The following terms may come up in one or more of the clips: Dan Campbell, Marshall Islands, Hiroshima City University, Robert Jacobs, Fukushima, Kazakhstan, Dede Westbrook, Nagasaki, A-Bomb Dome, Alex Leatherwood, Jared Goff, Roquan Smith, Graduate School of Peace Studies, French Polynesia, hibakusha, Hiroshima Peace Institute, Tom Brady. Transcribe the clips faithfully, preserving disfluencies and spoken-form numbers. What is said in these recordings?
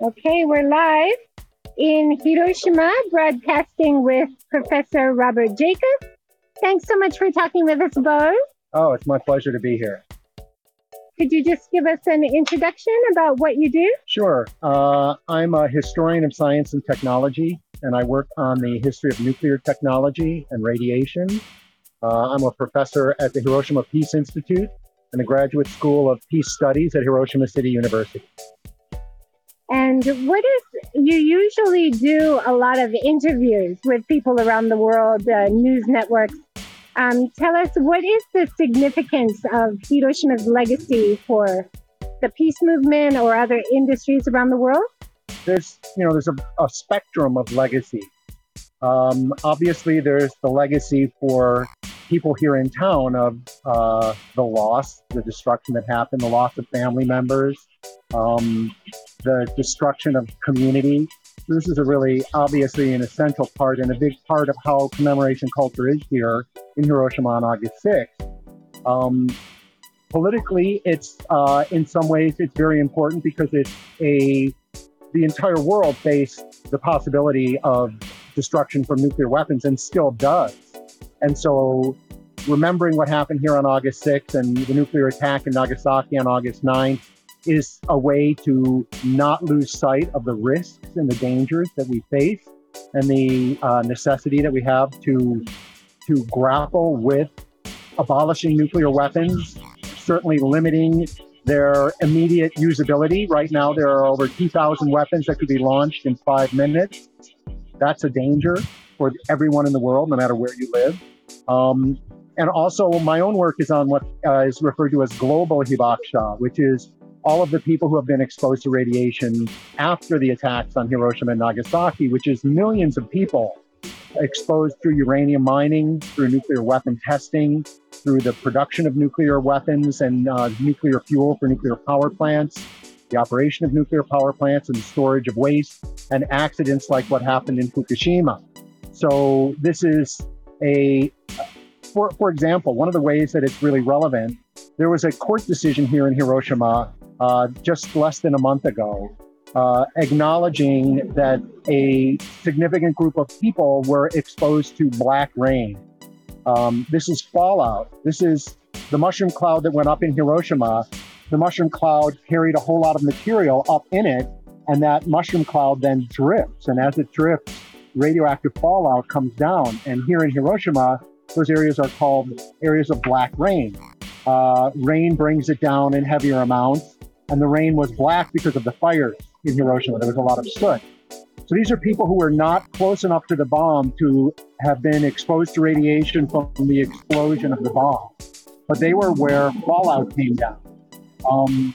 Okay, we're live in Hiroshima, broadcasting with Professor Robert Jacobs. Thanks so much for talking with us, Bo. Oh, it's my pleasure to be here. Could you just give us an introduction about what you do? Sure. Uh, I'm a historian of science and technology, and I work on the history of nuclear technology and radiation. Uh, I'm a professor at the Hiroshima Peace Institute and the Graduate School of Peace Studies at Hiroshima City University. And what is, you usually do a lot of interviews with people around the world, uh, news networks. Um, tell us, what is the significance of Hiroshima's legacy for the peace movement or other industries around the world? There's, you know, there's a, a spectrum of legacy. Um, obviously, there's the legacy for people here in town of uh, the loss, the destruction that happened, the loss of family members, um, the destruction of community. This is a really, obviously, an essential part and a big part of how commemoration culture is here in Hiroshima on August sixth. Um, politically, it's uh, in some ways, it's very important because it's a, the entire world faced the possibility of destruction from nuclear weapons and still does. And so remembering what happened here on August sixth and the nuclear attack in Nagasaki on August ninth is a way to not lose sight of the risks and the dangers that we face and the uh, necessity that we have to to grapple with abolishing nuclear weapons, certainly limiting their immediate usability. Right now, there are over two thousand weapons that could be launched in five minutes. That's a danger for everyone in the world, no matter where you live. Um, and also, my own work is on what uh, is referred to as global hibakusha, which is all of the people who have been exposed to radiation after the attacks on Hiroshima and Nagasaki, which is millions of people exposed through uranium mining, through nuclear weapon testing, through the production of nuclear weapons and uh, nuclear fuel for nuclear power plants, the operation of nuclear power plants and the storage of waste, and accidents like what happened in Fukushima. So this is a, for, for example, one of the ways that it's really relevant, there was a court decision here in Hiroshima uh, just less than a month ago, uh, acknowledging that a significant group of people were exposed to black rain. Um, this is fallout. This is the mushroom cloud that went up in Hiroshima. The mushroom cloud carried a whole lot of material up in it, and that mushroom cloud then drifts. And as it drifts, radioactive fallout comes down. And here in Hiroshima, those areas are called areas of black rain. Uh, rain brings it down in heavier amounts, and the rain was black because of the fires in Hiroshima. There was a lot of soot. So these are people who were not close enough to the bomb to have been exposed to radiation from the explosion of the bomb, but they were where fallout came down. Um,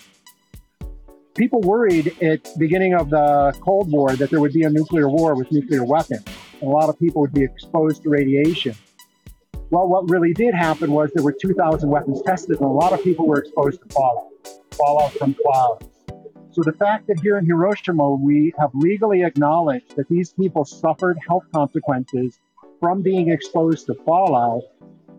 people worried at the beginning of the Cold War that there would be a nuclear war with nuclear weapons, and a lot of people would be exposed to radiation. Well, what really did happen was there were two thousand weapons tested, and a lot of people were exposed to fallout, fallout from clouds. So the fact that here in Hiroshima, we have legally acknowledged that these people suffered health consequences from being exposed to fallout,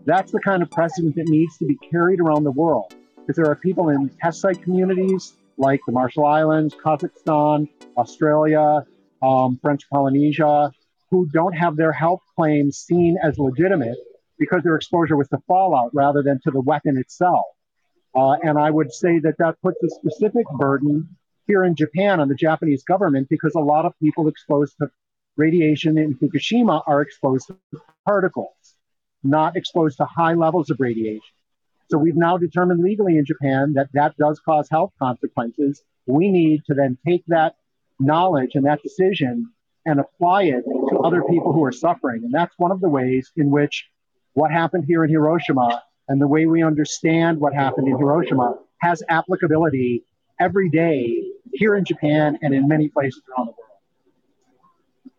that's the kind of precedent that needs to be carried around the world. Because there are people in test site communities like the Marshall Islands, Kazakhstan, Australia, um, French Polynesia, who don't have their health claims seen as legitimate because their exposure was to fallout rather than to the weapon itself. Uh, and I would say that that puts a specific burden here in Japan on the Japanese government because a lot of people exposed to radiation in Fukushima are exposed to particles, not exposed to high levels of radiation. So we've now determined legally in Japan that that does cause health consequences. We need to then take that knowledge and that decision and apply it to other people who are suffering. And that's one of the ways in which what happened here in Hiroshima and the way we understand what happened in Hiroshima has applicability every day here in Japan and in many places around the world.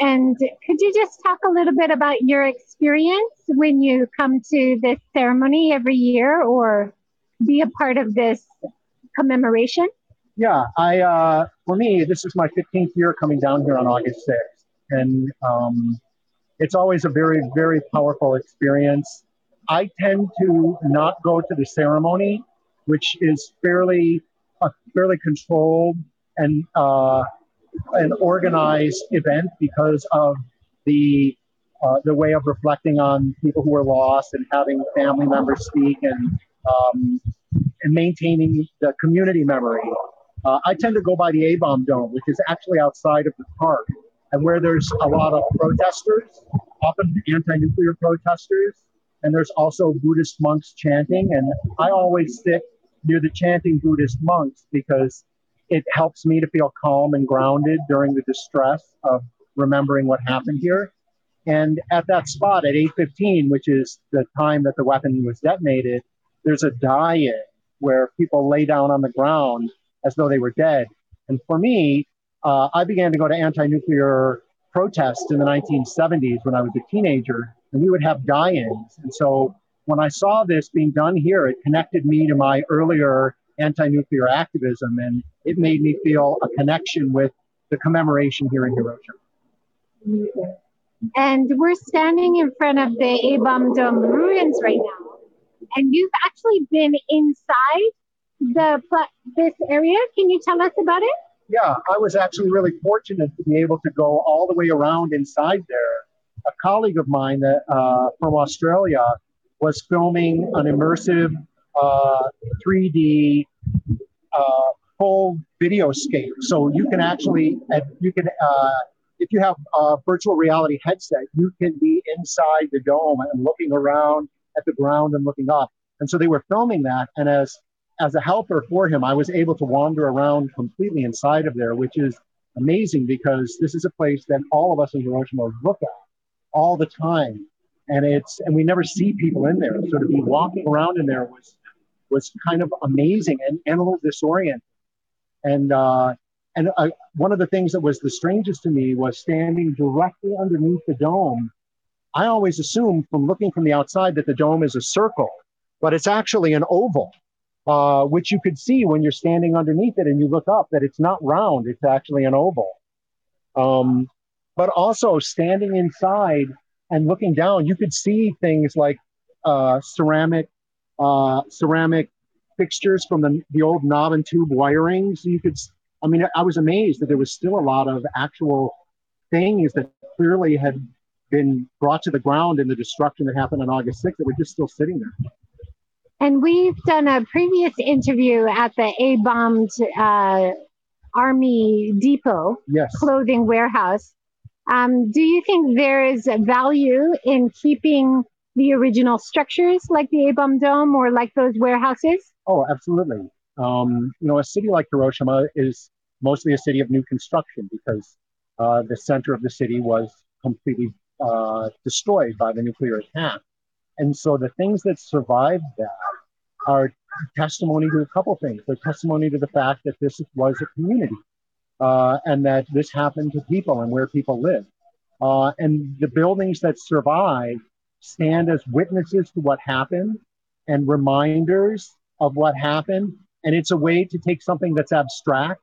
And could you just talk a little bit about your experience when you come to this ceremony every year or be a part of this commemoration? Yeah, I uh, for me, this is my fifteenth year coming down here on August sixth. And um, it's always a very, very powerful experience. I tend to not go to the ceremony, which is fairly, uh, fairly controlled an uh, an organized event because of the uh, the way of reflecting on people who were lost and having family members speak and um, and maintaining the community memory. Uh, I tend to go by the A-Bomb Dome, which is actually outside of the park, and where there's a lot of protesters, often anti-nuclear protesters, and there's also Buddhist monks chanting. And I always sit near the chanting Buddhist monks because it helps me to feel calm and grounded during the distress of remembering what happened here. And at that spot at eight fifteen, which is the time that the weapon was detonated, there's a die-in where people lay down on the ground as though they were dead. And for me, uh, I began to go to anti-nuclear protests in the nineteen seventies when I was a teenager, and we would have die-ins. And so when I saw this being done here, it connected me to my earlier anti-nuclear activism, and it made me feel a connection with the commemoration here in Hiroshima. And we're standing in front of the A-Bomb Dome ruins right now. And you've actually been inside the this area. Can you tell us about it? Yeah, I was actually really fortunate to be able to go all the way around inside there. A colleague of mine that, uh, from Australia was filming an immersive uh, three D uh, full videoscape. So you can actually, you can uh, if you have a virtual reality headset, you can be inside the dome and looking around at the ground and looking up. And so they were filming that. And as as a helper for him, I was able to wander around completely inside of there, which is amazing because this is a place that all of us in Hiroshima look at all the time. And it's and we never see people in there. So to be walking around in there was was kind of amazing and, and a little disorienting. And, uh, and uh, one of the things that was the strangest to me was standing directly underneath the dome. I always assume from looking from the outside that the dome is a circle, but it's actually an oval, uh, which you could see when you're standing underneath it and you look up that it's not round, it's actually an oval. Um, but also standing inside and looking down, you could see things like uh, ceramic uh, ceramic fixtures from the, the old knob and tube wiring. So you could, I mean, I was amazed that there was still a lot of actual things that clearly had been brought to the ground in the destruction that happened on August sixth that were just still sitting there. And we've done a previous interview at the A-bombed uh, Army Depot yes. clothing warehouse. Um, do you think there is a value in keeping the original structures like the A-bomb Dome or like those warehouses? Oh, absolutely. Um, you know, a city like Hiroshima is mostly a city of new construction because uh, the center of the city was completely Uh, destroyed by the nuclear attack. And so the things that survived that are testimony to a couple things. They're testimony to the fact that this was a community uh, and that this happened to people and where people live. Uh, and the buildings that survived stand as witnesses to what happened and reminders of what happened. And it's a way to take something that's abstract.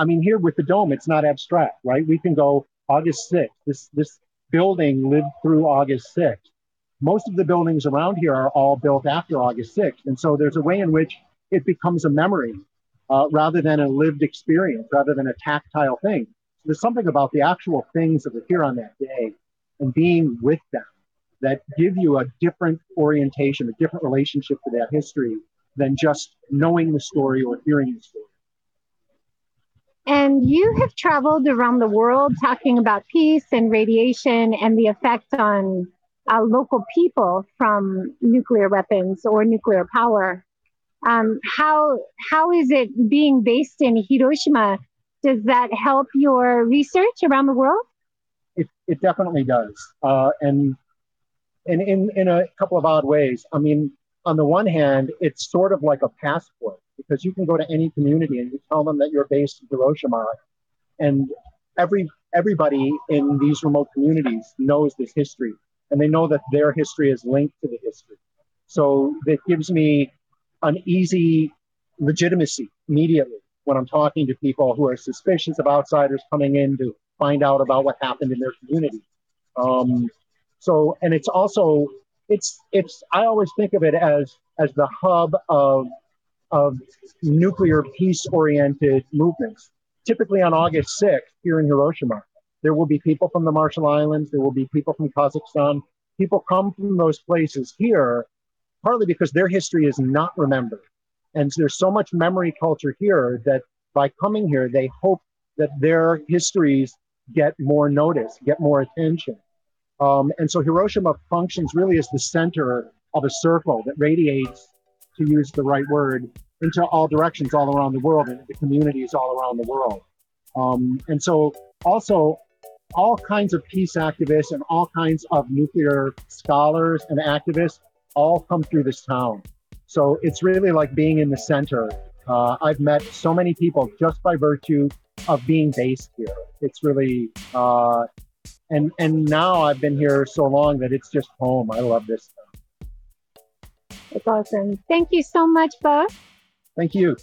I mean, here with the dome, it's not abstract, right? We can go August sixth, this, this, building lived through August sixth. Most of the buildings around here are all built after August sixth. And so there's a way in which it becomes a memory uh, rather than a lived experience, rather than a tactile thing. So there's something about the actual things that were here on that day and being with them that give you a different orientation, a different relationship to that history than just knowing the story or hearing the story. And you have traveled around the world talking about peace and radiation and the effect on uh, local people from nuclear weapons or nuclear power. Um, how how is it being based in Hiroshima? Does that help your research around the world? It it definitely does, uh, and and in in a couple of odd ways. I mean, on the one hand, it's sort of like a passport, because you can go to any community and you tell them that you're based in Hiroshima, and every everybody in these remote communities knows this history, and they know that their history is linked to the history. So that gives me an easy legitimacy immediately when I'm talking to people who are suspicious of outsiders coming in to find out about what happened in their community. Um, so, and it's also, it's it's I always think of it as as the hub of of nuclear peace-oriented movements. typically on August sixth here in Hiroshima. There will be people from the Marshall Islands. There will be people from Kazakhstan. People come from those places here, partly because their history is not remembered. And there's so much memory culture here that by coming here, they hope that their histories get more notice, get more attention. Um, and so Hiroshima functions really as the center of a circle that radiates, to use the right word, into all directions all around the world and the communities all around the world. Um, and so also all kinds of peace activists and all kinds of nuclear scholars and activists all come through this town. So it's really like being in the center. Uh, I've met so many people just by virtue of being based here. It's really, uh, and and now I've been here so long that it's just home. I love this town. That's awesome. Thank you so much, Bob. Thank you.